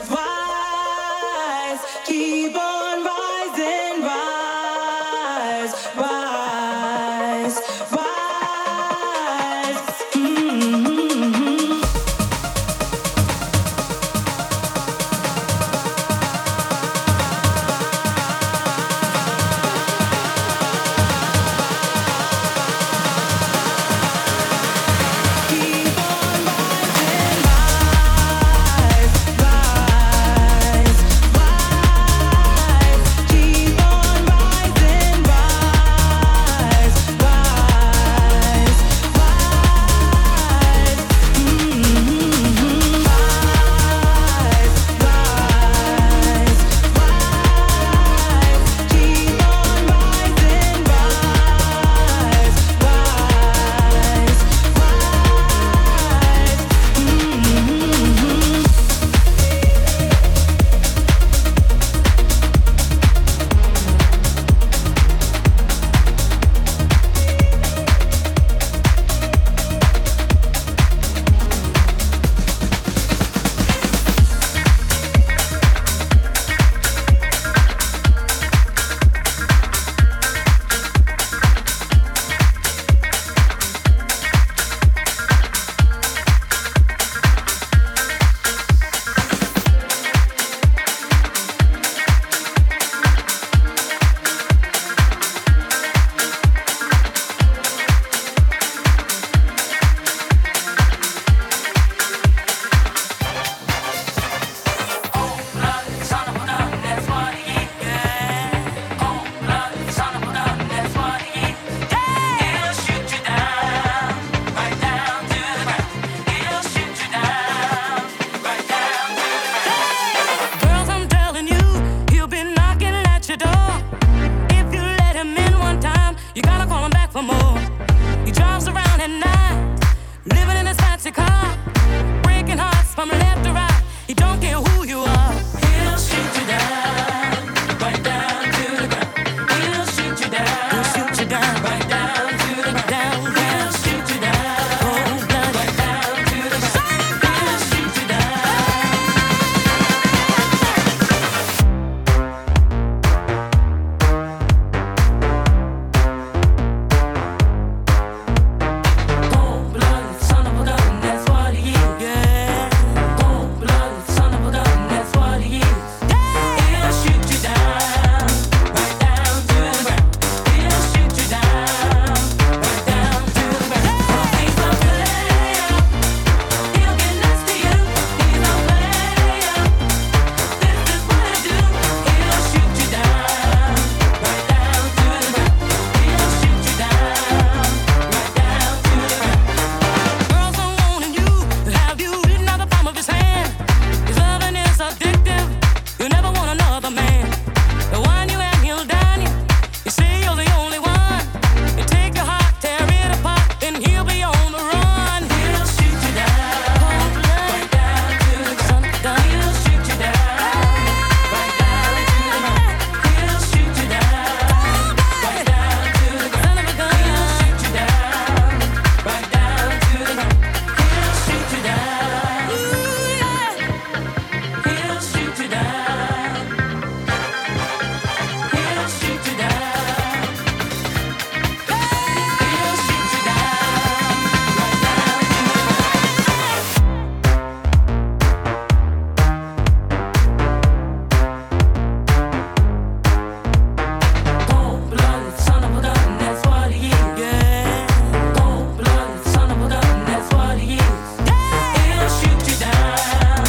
Rise, keep on rising. for more. He drives around at night, living in a toxic car, breaking hearts from left to right. He don't care who you are. He'll shoot you down, right down to the ground. He'll shoot you down. He'll shoot you down, right down to the ground. He'll shoot you down, right down to the ground. He'll shoot you down. Cold-blooded son of a gun, that's what he is. Yeah. Cold-blooded son of a gun, that's what he is. He'll shoot you down, right down to the ground. He'll shoot you down, right down to the ground. He's a player. He'll get next to you. He's a player. This is what he do. He'll shoot you down, right down to the ground. He'll shoot you down, right down to the ground. Girls don't want in you to have you eating out the palm of his hand. His loving is addictive. You never want another man. The one you have, he'll down you. You say you're the only one. You take your heart, tear it apart, then he'll be on the run. He'll shoot you down, right down to the ground. He'll shoot you down, right down to the ground. He'll shoot you down, right down to the ground. He'll shoot you down, right down to the ground. He'll shoot you down. Ooh, yeah. He'll shoot you down. He'll shoot you down. He'll shoot you down. Right down to the ground. Cold-blooded son of a gun, that's what he is. Yeah. Cold-blooded son of a gun, that's what he is. He'll shoot you down, right down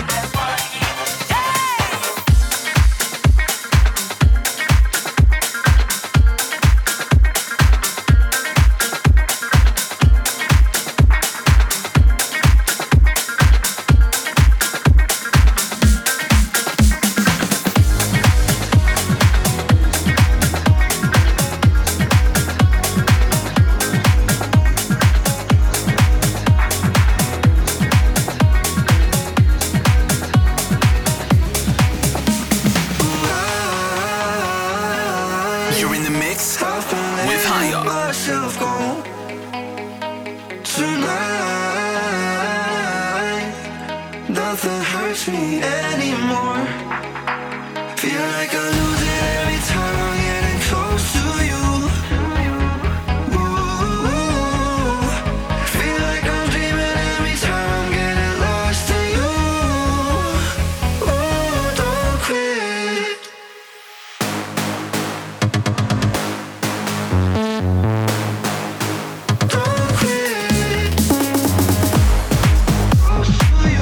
to the ground. He'll shoot you down, right down to the ground. He's a player. He'll get next to you. He's a player. This is what he do. He'll shoot you down, right down to the ground. He'll shoot you down, right down to the ground. You're in the mix with High Up. Myself go tonight. Nothing hurts me anymore. Feel like I lose it every time I'm getting close to you. Ooh, feel like I'm dreaming every time I'm getting lost in you. Ooh, don't quit. Don't quit. Close to you. Yeah.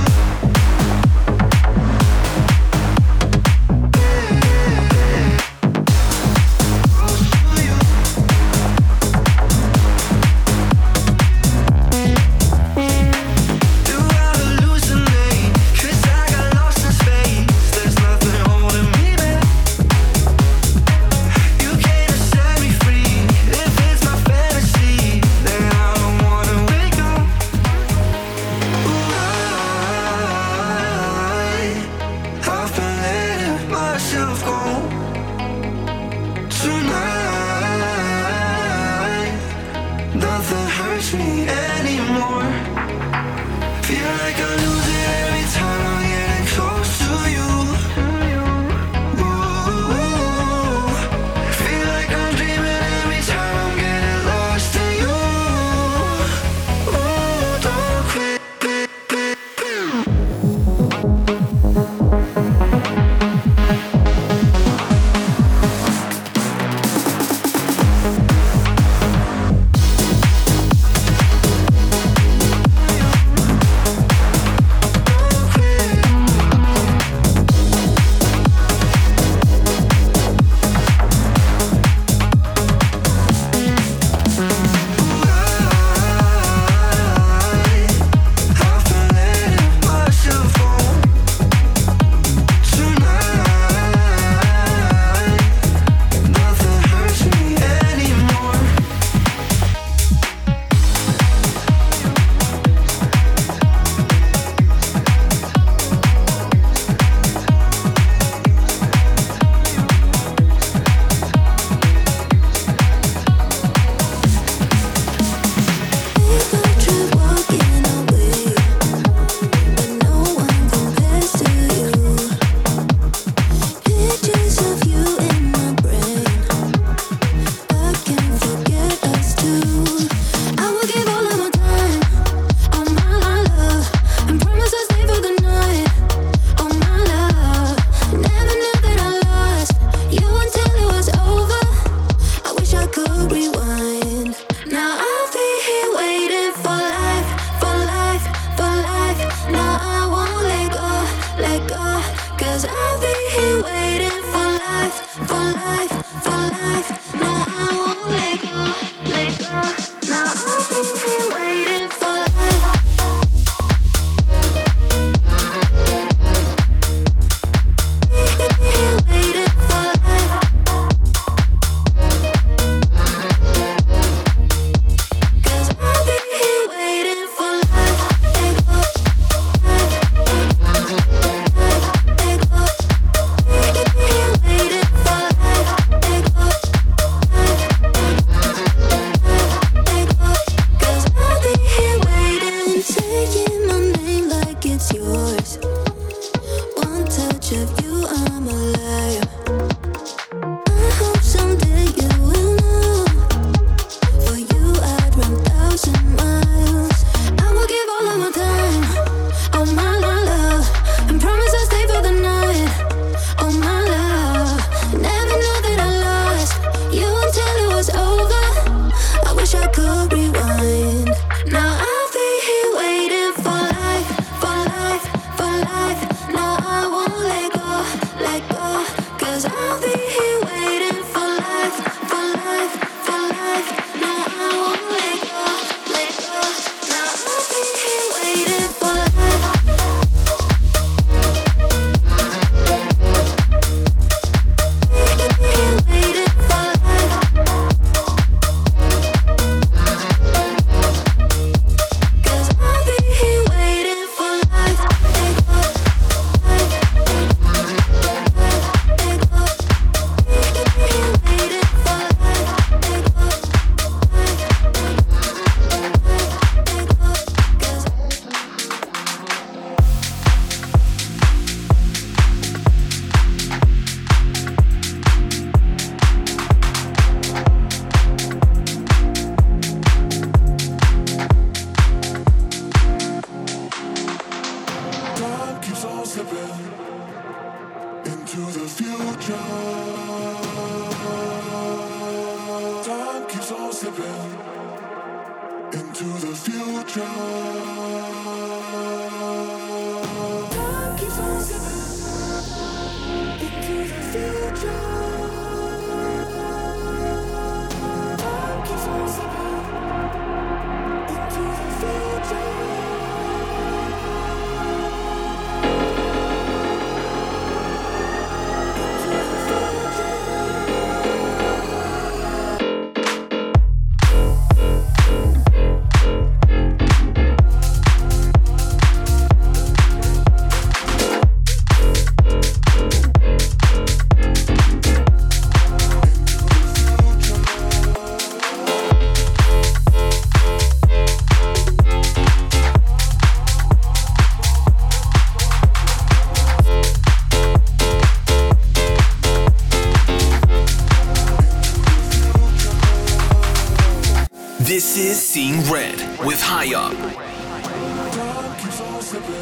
This is Seeing Red with High Up. Time keeps on slipping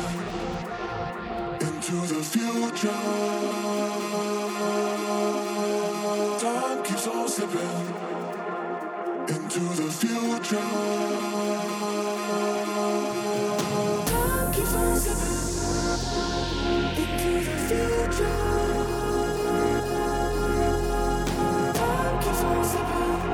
into the future. Time keeps on slipping into the future. Time keeps on slipping into the future. Time keeps on slipping.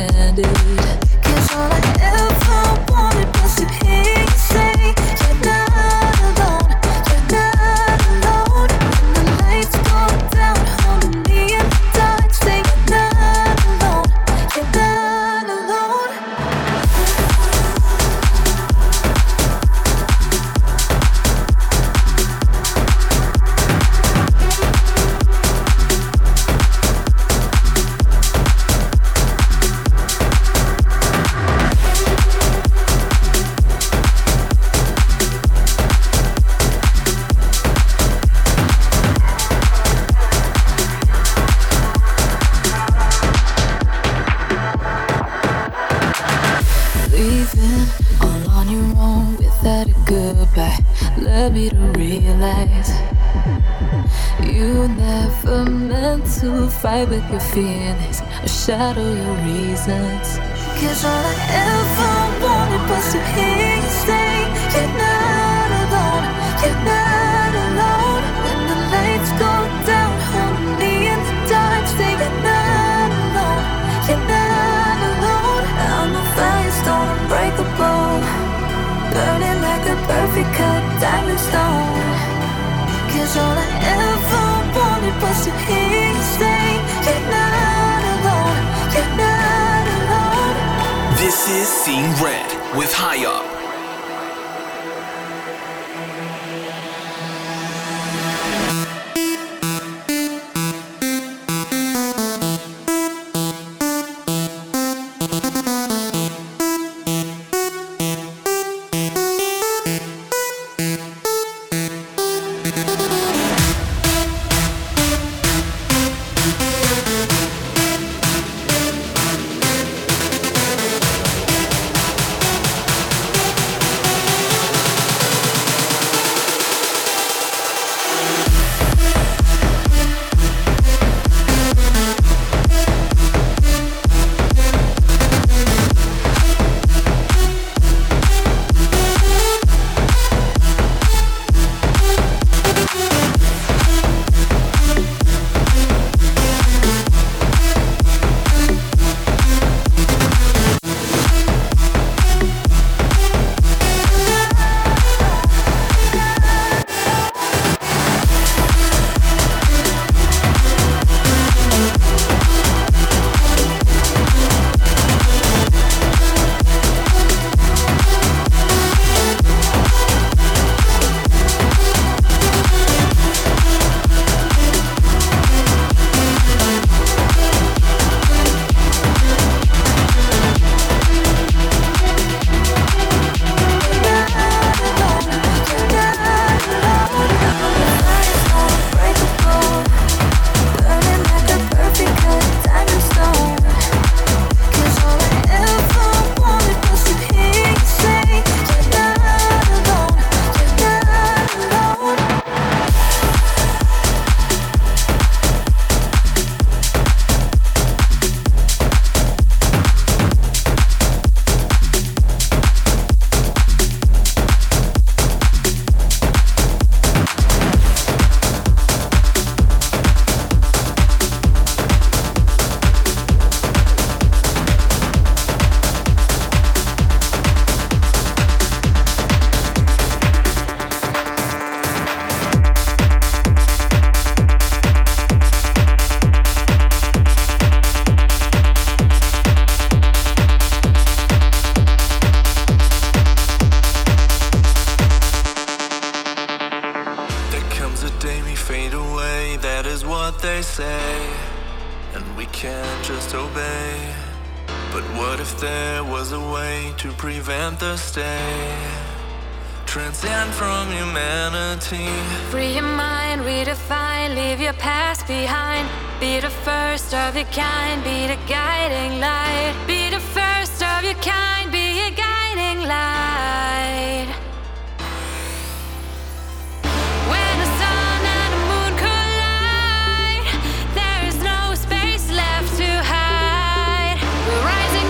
understand it. Cause all I ever wanted was to hear you say, you're not alone, you're not alone. When the lights go down, holding me in the dark, say you're not alone, you're not me to realize you never meant to fight with your feelings or shadow your reasons. Cause all I ever wanted was to hear you say, you're not alone, you're not alone. When the lights go down, hold me in the dark, say you're not alone, you're not alone. I'm a firestone, unbreakable, burning like a perfect cut diamond stone. Cause all I ever wanted was to hear you say, you're not alone, you're not alone. This is Seeing Red with Hiya. Rising.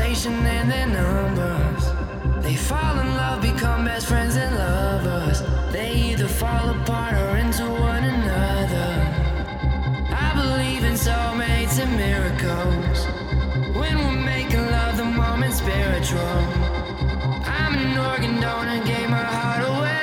conversation and their numbers. They fall in love, become best friends and lovers. They either fall apart or into one another. I believe in soulmates and miracles. When we're making love, the moment's spiritual. I'm an organ donor, gave my heart away.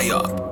High Up.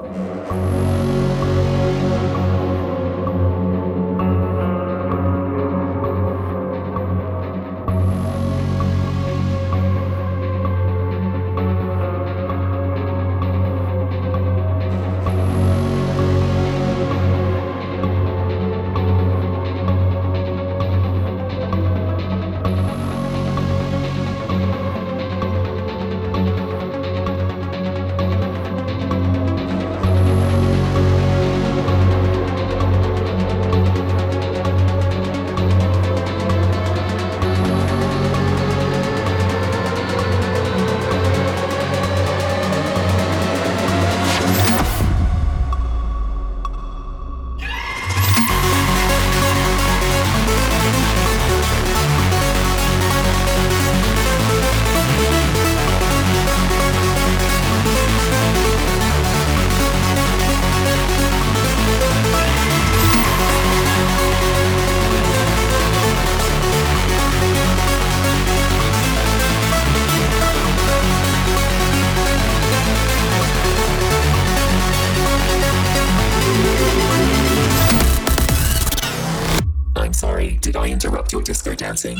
Did I interrupt your disco dancing?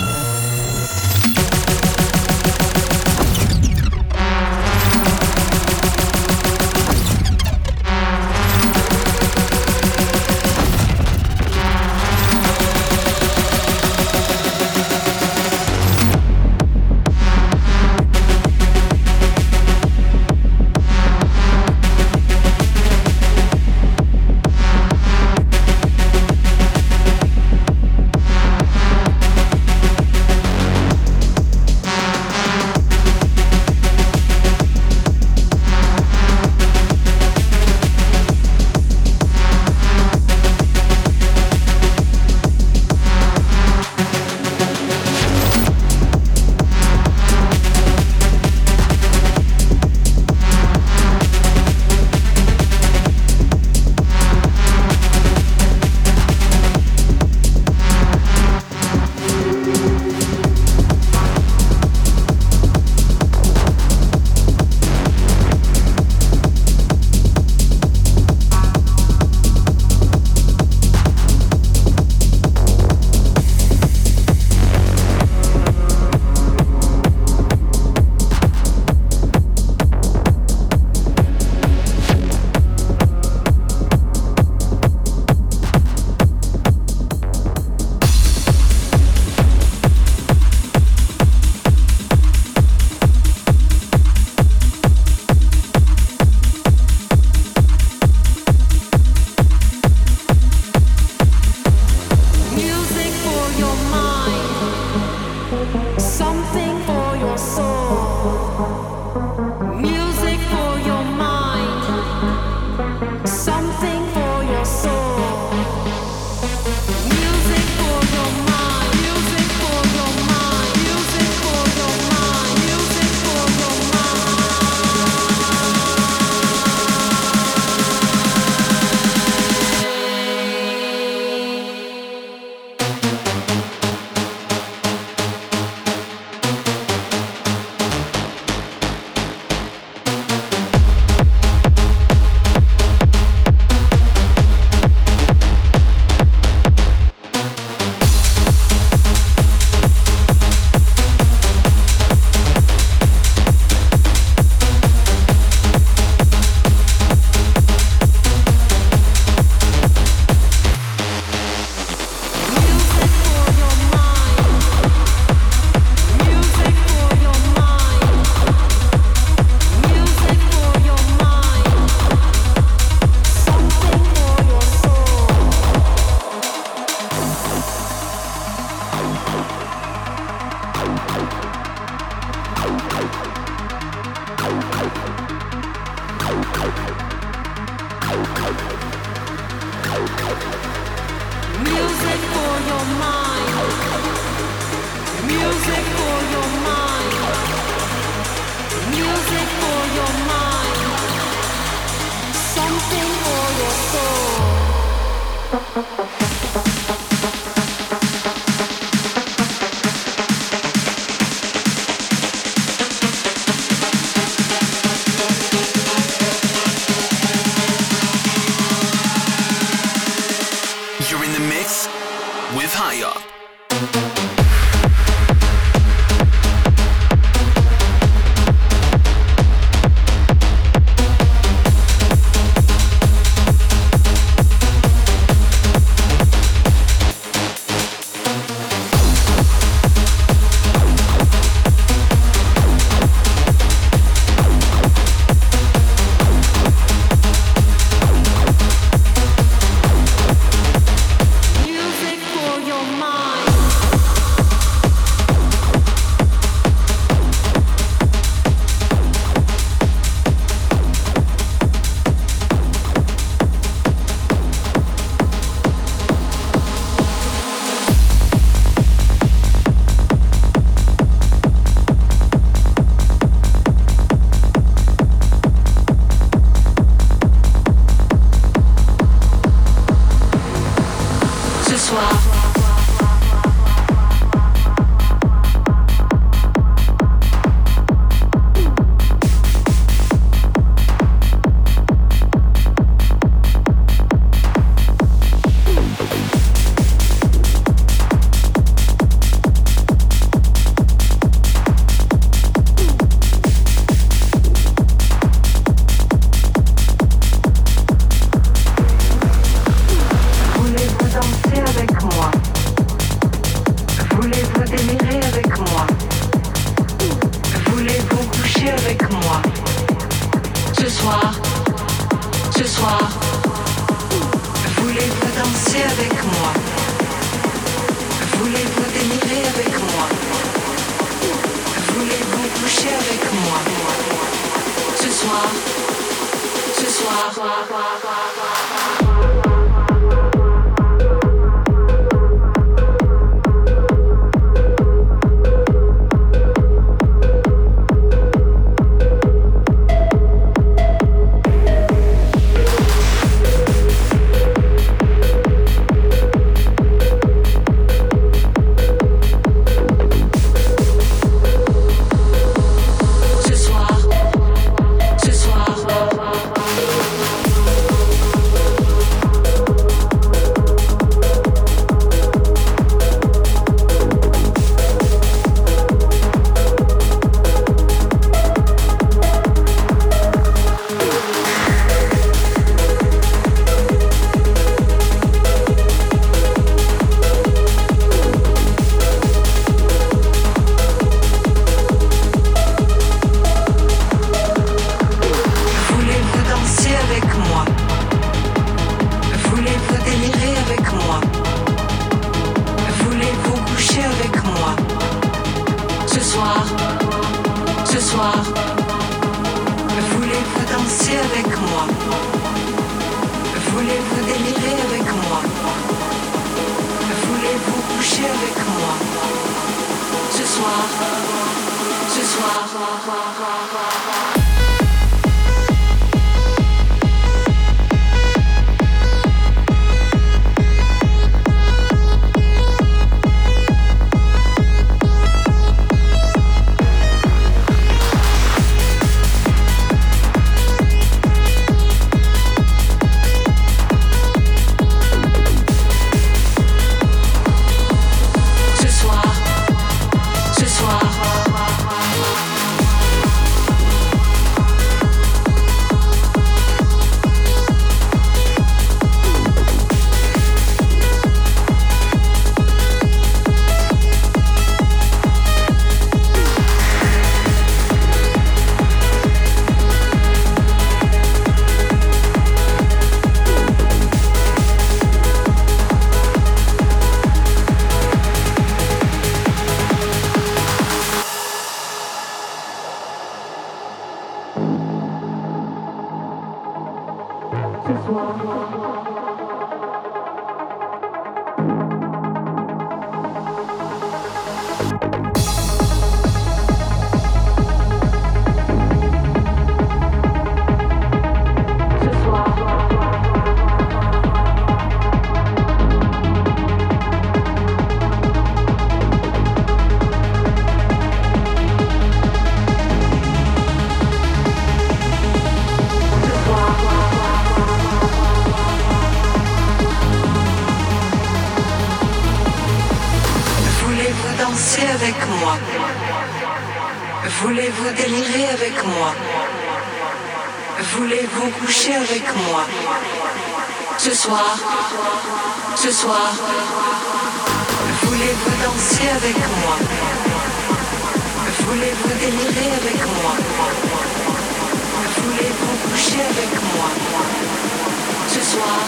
Ce soir, voulez-vous danser avec moi? Voulez-vous délirer avec moi? Voulez-vous coucher avec moi? Ce soir. Voulez-vous délirer avec moi? Voulez-vous coucher avec moi? Ce soir, voulez-vous danser avec moi? Voulez-vous délirer avec moi? Voulez-vous coucher avec moi? Ce soir.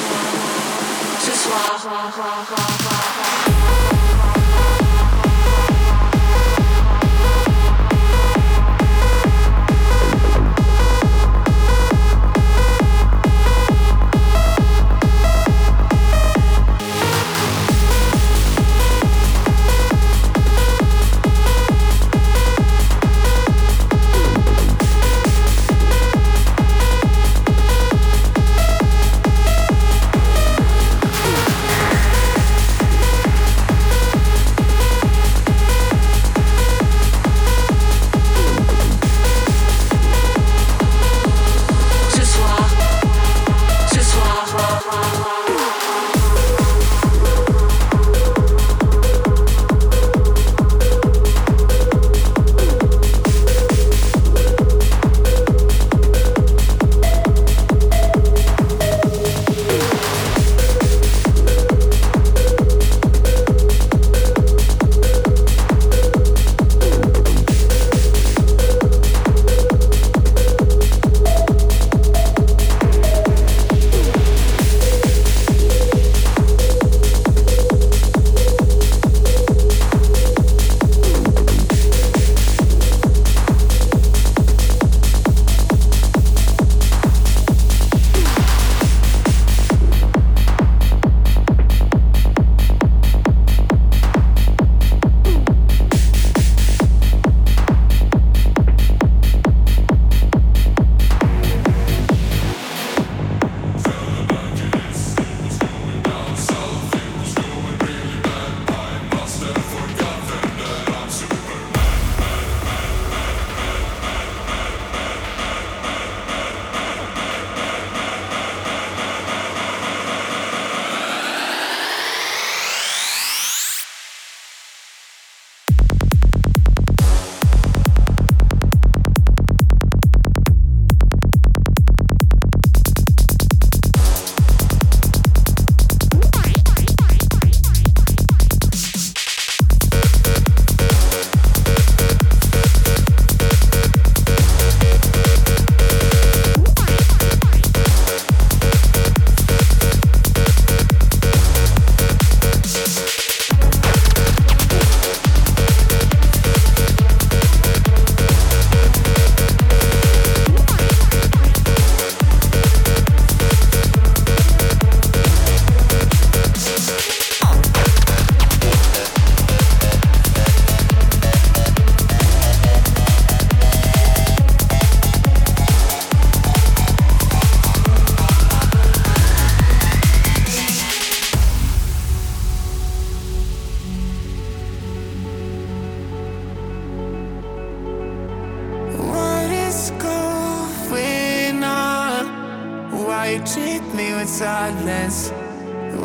you treat me with silence?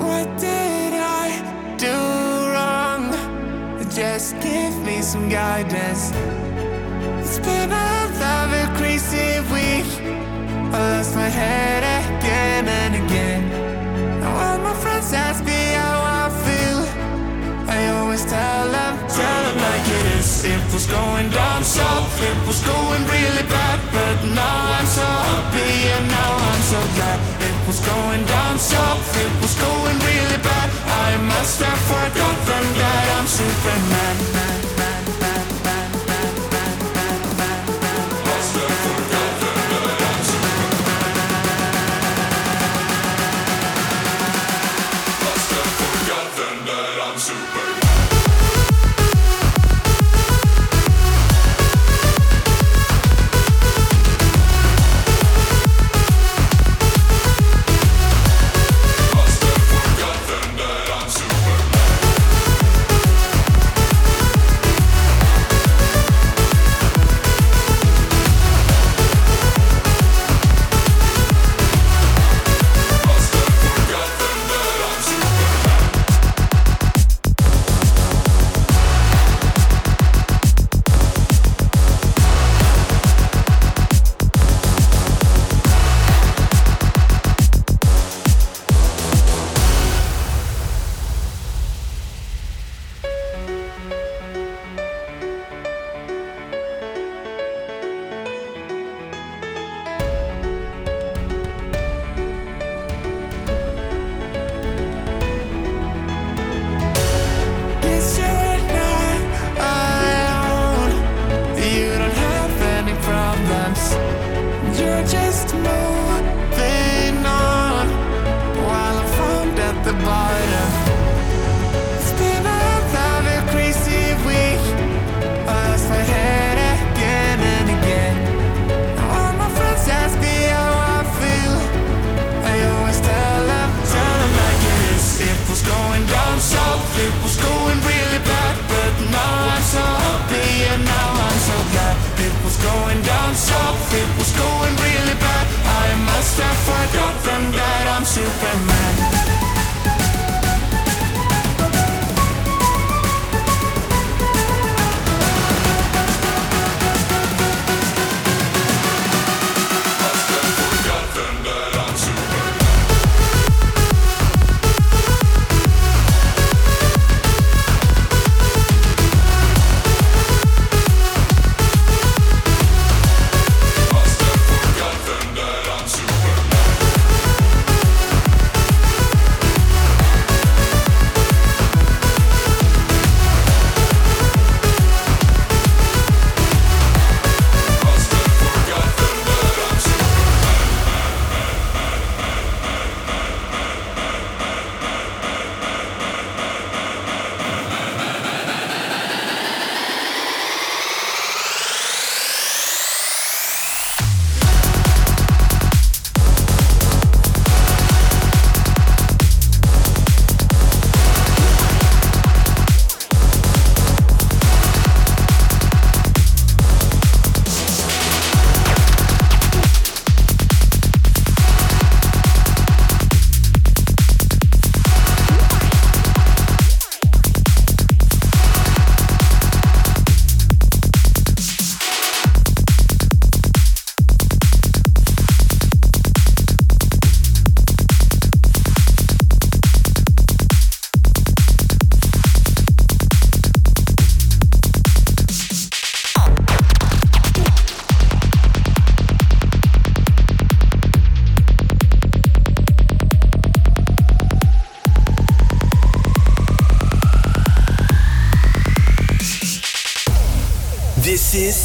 What did I do wrong? Just give me some guidance. It's been a crazy week. I lost my head again and again. Now all my friends ask me how I feel. I always tell them like it is. It was going down south, it was going really bad, but now I'm so happy and now I'm so glad. It was going down south, it was going really bad. I must have forgotten that I'm Superman.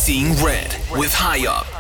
Seeing Red with High Up.